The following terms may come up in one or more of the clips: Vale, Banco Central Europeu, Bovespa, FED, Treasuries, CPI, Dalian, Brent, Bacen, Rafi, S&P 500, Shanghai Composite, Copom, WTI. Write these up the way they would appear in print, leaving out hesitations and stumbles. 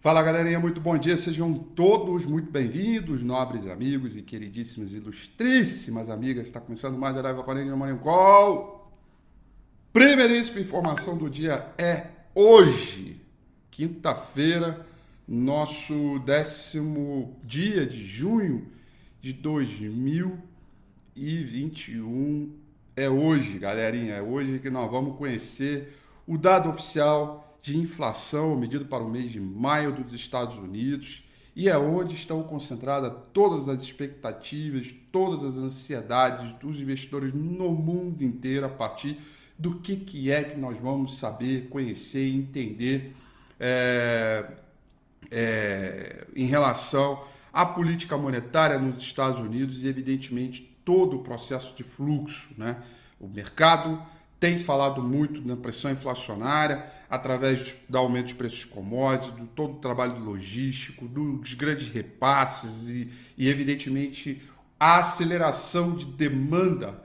Fala galerinha, muito bom dia, sejam todos muito bem-vindos, nobres amigos e queridíssimas, ilustríssimas amigas. Está começando mais a live Aparente Morning Call. Primeiríssima informação do dia é hoje, quinta-feira, nosso 10º dia de junho de 2021. É hoje, galerinha, é hoje que nós vamos conhecer o dado oficial de inflação medido para o mês de maio dos Estados Unidos, e é onde estão concentradas todas as expectativas, todas as ansiedades dos investidores no mundo inteiro a partir do que é que nós vamos saber, conhecer e entender em relação à política monetária nos Estados Unidos e, evidentemente, todo o processo de fluxo, né? O mercado tem falado muito na pressão inflacionária através do aumento dos preços de commodities, do todo o trabalho logístico, dos grandes repasses e evidentemente, a aceleração de demanda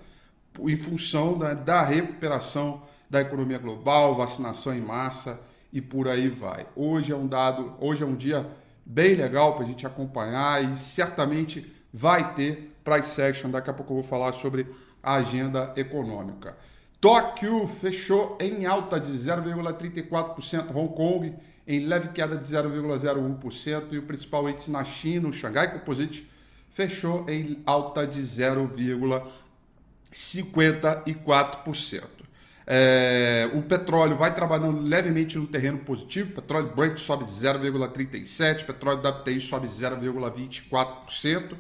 em função da recuperação da economia global, vacinação em massa e por aí vai. Hoje é um dia bem legal para a gente acompanhar e certamente vai ter price action. Daqui a pouco eu vou falar sobre a agenda econômica. Tóquio fechou em alta de 0,34%, Hong Kong em leve queda de 0,01% e o principal índice na China, o Shanghai Composite, fechou em alta de 0,54%. O petróleo vai trabalhando levemente no terreno positivo, o petróleo Brent sobe 0,37%, o petróleo WTI sobe 0,24%.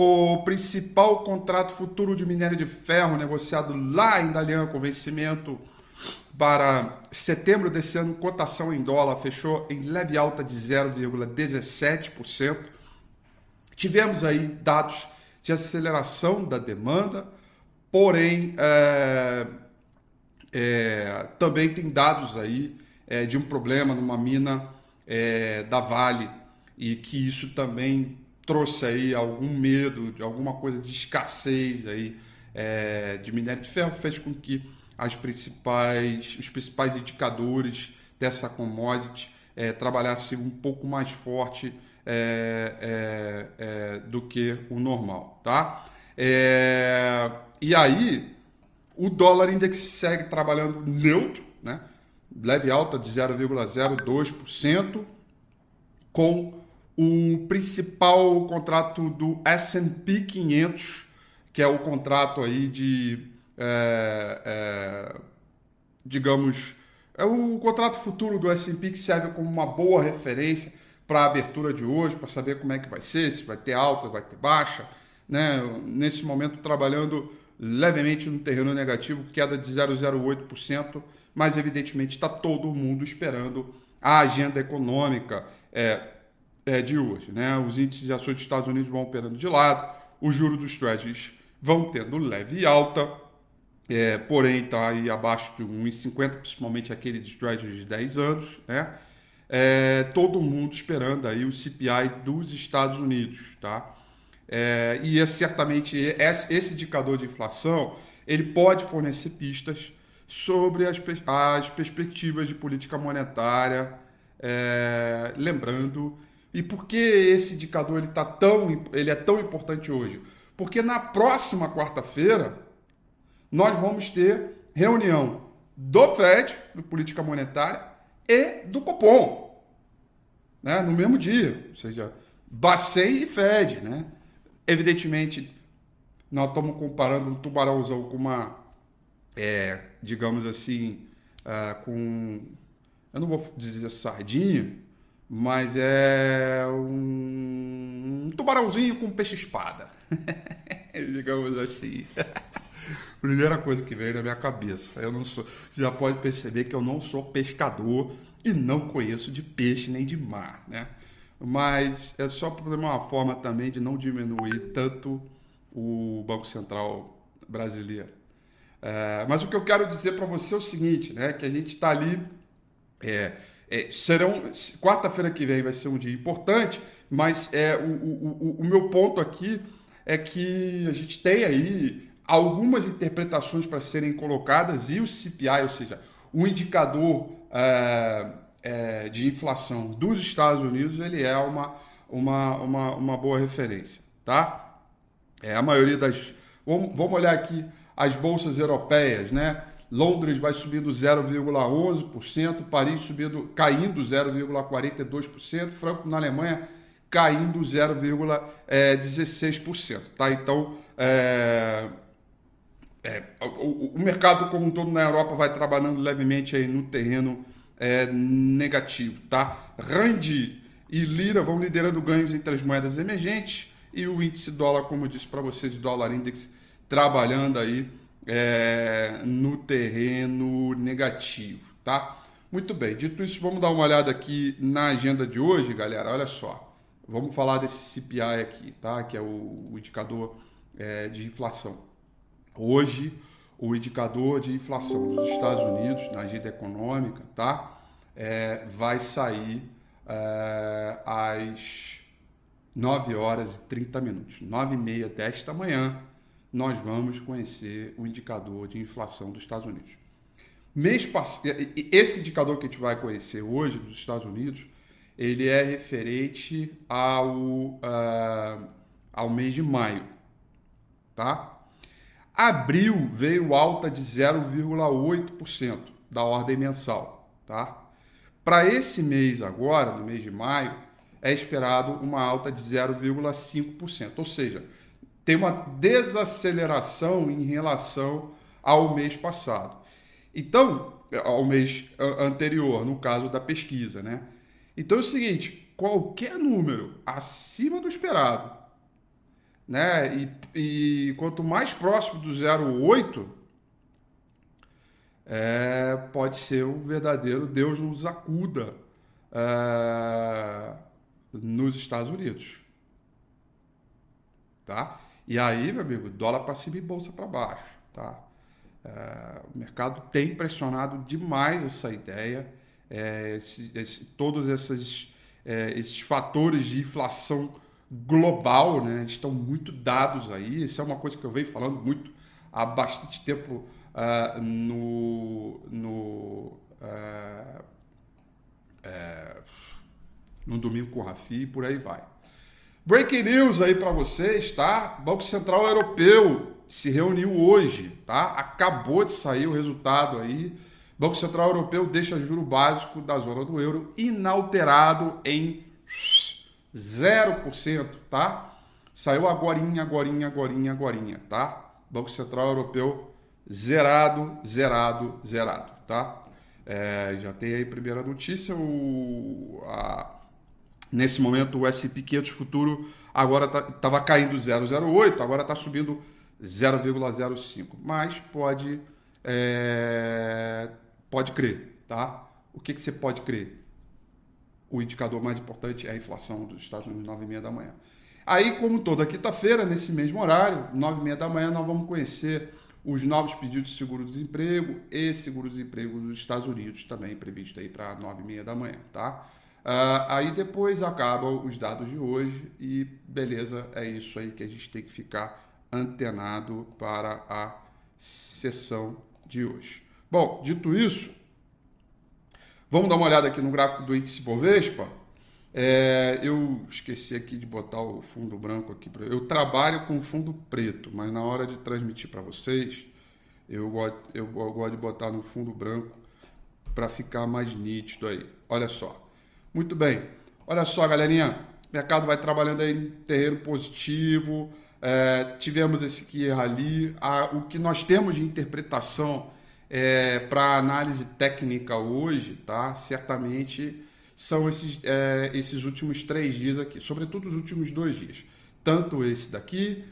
O principal contrato futuro de minério de ferro negociado lá em Dalian com vencimento para setembro desse ano, cotação em dólar, fechou em leve alta de 0,17%. Tivemos aí dados de aceleração da demanda, porém também tem dados aí de um problema numa mina da Vale, e que isso também trouxe aí algum medo, de alguma coisa de escassez aí, de minério de ferro, fez com que os principais indicadores dessa commodity trabalhassem um pouco mais forte do que o normal, tá? E aí, o dólar index segue trabalhando neutro, né? Leve alta de 0,02%, com o principal contrato do S&P 500, que é o contrato aí de, digamos, é o contrato futuro do S&P que serve como uma boa referência para a abertura de hoje, para saber como é que vai ser, se vai ter alta, vai ter baixa, né? Nesse momento trabalhando levemente no terreno negativo, queda de 0,08%, mas evidentemente está todo mundo esperando a agenda econômica, de hoje, né? Os índices de ações dos Estados Unidos vão operando de lado, os juros dos Treasuries vão tendo leve alta, porém está aí abaixo de 1,50, principalmente aquele dos Treasuries de 10 anos, né? Todo mundo esperando aí o CPI dos Estados Unidos, tá? E certamente esse indicador de inflação, ele pode fornecer pistas sobre as perspectivas de política monetária, lembrando. E por que esse indicador ele é tão importante hoje? Porque na próxima quarta-feira nós vamos ter reunião do FED, do Política Monetária, e do Copom, né? No mesmo dia, ou seja, Bacen e FED, né? Evidentemente, nós estamos comparando um tubarãozão com uma, digamos assim, com, eu não vou dizer sardinha, mas é um tubarãozinho com peixe-espada, digamos assim. Primeira coisa que veio na minha cabeça. Você já pode perceber que eu não sou pescador e não conheço de peixe nem de mar, né? Mas é só uma forma também de não diminuir tanto o Banco Central brasileiro. Mas o que eu quero dizer para você é o seguinte, né? Que a gente está ali... quarta-feira que vem vai ser um dia importante, mas o meu ponto aqui é que a gente tem aí algumas interpretações para serem colocadas, e o CPI, ou seja, o indicador de inflação dos Estados Unidos, ele é uma boa referência, tá? É a maioria das... Vamos olhar aqui as bolsas europeias, né? Londres vai subindo 0,11%, Paris caindo 0,42%, Frankfurt na Alemanha caindo 0,16%, tá? Então, o mercado como um todo na Europa vai trabalhando levemente aí no terreno negativo, tá? Rand e Lira vão liderando ganhos entre as moedas emergentes e o índice dólar, como eu disse para vocês, o dólar index trabalhando aí no terreno negativo, tá? Muito bem, dito isso, vamos dar uma olhada aqui na agenda de hoje, galera, olha só. Vamos falar desse CPI aqui, tá? Que é o indicador de inflação. Hoje, o indicador de inflação dos Estados Unidos, na agenda econômica, tá? Vai sair às 9h30, 9h30 desta manhã, nós vamos conhecer o indicador de inflação dos Estados Unidos. Esse indicador que a gente vai conhecer hoje dos Estados Unidos, ele é referente ao mês de maio, tá? Abril veio alta de 0,8% da ordem mensal, tá? Para esse mês agora, no mês de maio, é esperado uma alta de 0,5%, ou seja, tem uma desaceleração em relação ao mês passado. Então, ao mês anterior, no caso da pesquisa, né? Então é o seguinte, qualquer número acima do esperado, né? E quanto mais próximo do 0,8, pode ser um verdadeiro Deus nos acuda nos Estados Unidos, tá? E aí, meu amigo, dólar para cima e bolsa para baixo, tá? O mercado tem pressionado demais essa ideia. Todos esses fatores de inflação global, né, estão muito dados aí. Isso é uma coisa que eu venho falando muito há bastante tempo no Domingo com o Rafi, e por aí vai. Breaking news aí para vocês, tá? Banco Central Europeu se reuniu hoje, tá? Acabou de sair o resultado aí. Banco Central Europeu deixa juro básico da zona do euro inalterado em 0%, tá? Saiu agorinha, tá? Banco Central Europeu zerado, tá? Já tem aí a primeira notícia, nesse momento o S&P 500 futuro agora estava caindo 0,08, agora está subindo 0,05, mas pode crer, tá? O que você pode crer? O indicador mais importante é a inflação dos Estados Unidos, 9h30 da manhã. Aí, como toda quinta-feira, nesse mesmo horário, 9h30 da manhã, nós vamos conhecer os novos pedidos de seguro-desemprego e seguro-desemprego dos Estados Unidos, também previsto aí para 9h30 da manhã, tá? Aí depois acabam os dados de hoje e beleza, é isso aí que a gente tem que ficar antenado para a sessão de hoje. Bom, dito isso, vamos dar uma olhada aqui no gráfico do índice Bovespa. Eu esqueci aqui de botar o fundo branco aqui. Eu trabalho com fundo preto, mas na hora de transmitir para vocês, eu gosto de botar no fundo branco para ficar mais nítido aí. Olha só. Muito bem, olha só, galerinha, o mercado vai trabalhando aí em terreno positivo, tivemos esse que rally, o que nós temos de interpretação para análise técnica hoje, tá? Certamente são esses últimos 3 dias aqui, sobretudo os últimos 2 dias, tanto esse daqui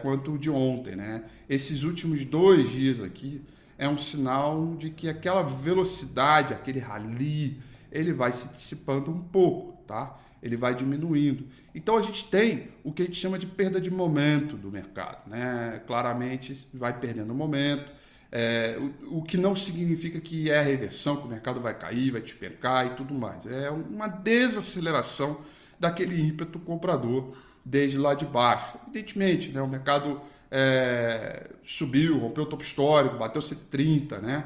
quanto o de ontem, né? Esses últimos 2 dias aqui é um sinal de que aquela velocidade, aquele rally, ele vai se dissipando um pouco, tá? Ele vai diminuindo. Então a gente tem o que a gente chama de perda de momento do mercado, né? Claramente vai perdendo momento, o que não significa que é reversão, que o mercado vai cair, vai despencar e tudo mais. É uma desaceleração daquele ímpeto comprador desde lá de baixo. Evidentemente, né? O mercado subiu, rompeu o topo histórico, bateu 130, né?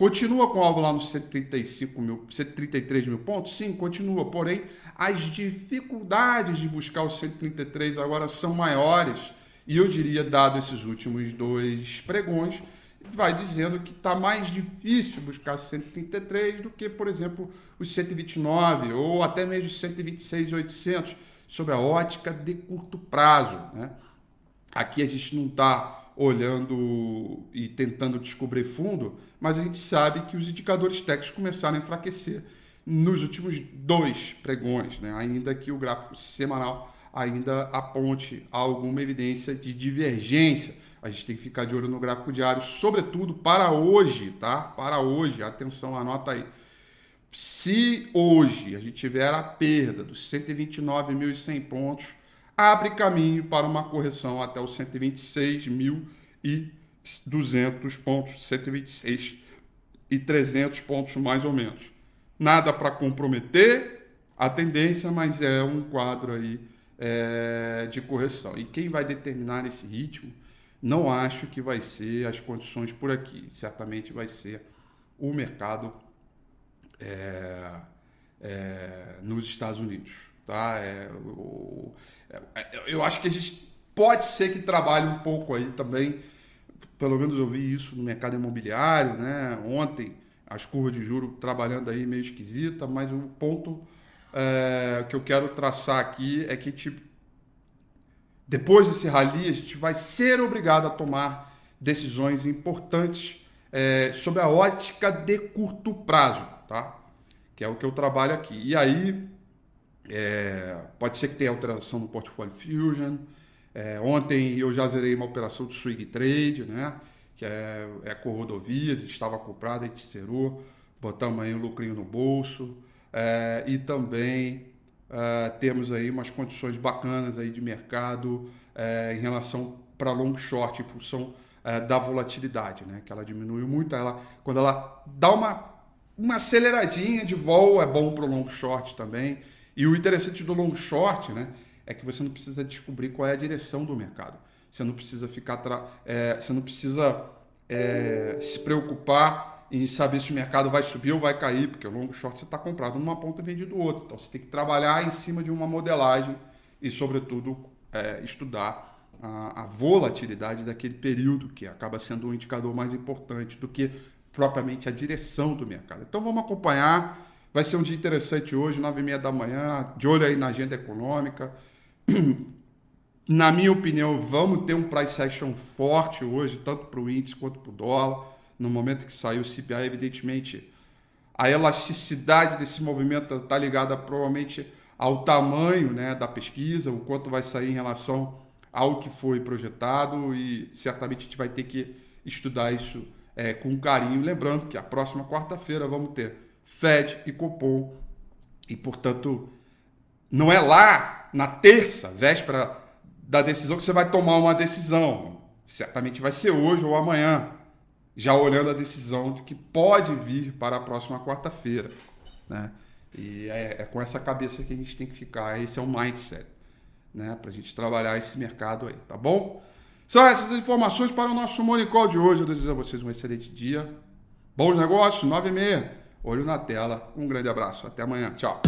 Continua com o alvo lá nos 133 mil pontos? Sim, continua. Porém, as dificuldades de buscar os 133 agora são maiores. E eu diria, dado esses últimos dois pregões, vai dizendo que está mais difícil buscar 133 do que, por exemplo, os 129 ou até mesmo 126.800, sob a ótica de curto prazo, né? Aqui a gente não está olhando e tentando descobrir fundo, mas a gente sabe que os indicadores técnicos começaram a enfraquecer nos últimos dois pregões, né? Ainda que o gráfico semanal ainda aponte alguma evidência de divergência. A gente tem que ficar de olho no gráfico diário, sobretudo para hoje, tá? Para hoje, atenção, anota aí. Se hoje a gente tiver a perda dos 129.100 pontos, abre caminho para uma correção até os 126.200 pontos, 126.300 pontos mais ou menos. Nada para comprometer a tendência, mas é um quadro aí de correção. E quem vai determinar esse ritmo, não acho que vai ser as condições por aqui. Certamente vai ser o mercado nos Estados Unidos, tá? Eu acho que a gente pode ser que trabalhe um pouco aí também, pelo menos eu vi isso no mercado imobiliário, né? Ontem as curvas de juros trabalhando aí meio esquisita, mas o ponto que eu quero traçar aqui é que tipo, depois desse rally a gente vai ser obrigado a tomar decisões importantes sob a ótica de curto prazo, tá? Que é o que eu trabalho aqui. E aí, pode ser que tenha alteração no portfólio Fusion. Ontem eu já zerei uma operação de swing trade, né? Que é com rodovias, estava comprado, a gente zerou, botamos aí um lucrinho no bolso. E também temos aí umas condições bacanas aí de mercado em relação para long short, em função da volatilidade, né? Que ela diminuiu muito. Quando ela dá uma aceleradinha de voo, é bom para o long short também. E o interessante do long short, né, é que você não precisa descobrir qual é a direção do mercado. Você não precisa se preocupar em saber se o mercado vai subir ou vai cair, porque o long short você está comprado numa ponta e vendido outra. Então você tem que trabalhar em cima de uma modelagem e, sobretudo, estudar a volatilidade daquele período, que acaba sendo um indicador mais importante do que propriamente a direção do mercado. Então vamos acompanhar, vai ser um dia interessante hoje, 9h30 da manhã, de olho aí na agenda econômica. Na minha opinião, vamos ter um price action forte hoje, tanto para o índice quanto para o dólar. No momento que saiu o CPI, evidentemente, a elasticidade desse movimento está ligada provavelmente ao tamanho, né, da pesquisa, o quanto vai sair em relação ao que foi projetado, e certamente a gente vai ter que estudar isso com carinho, lembrando que a próxima quarta-feira vamos ter FED e Copom, e portanto não é lá na terça, véspera da decisão, que você vai tomar uma decisão, certamente vai ser hoje ou amanhã, já olhando a decisão do que pode vir para a próxima quarta-feira, né? E é com essa cabeça que a gente tem que ficar, esse é o mindset, né, para a gente trabalhar esse mercado aí, tá bom? São essas informações para o nosso Money Call de hoje. Eu desejo a vocês um excelente dia. Bons negócios, 9h30. Olho na tela. Um grande abraço. Até amanhã. Tchau.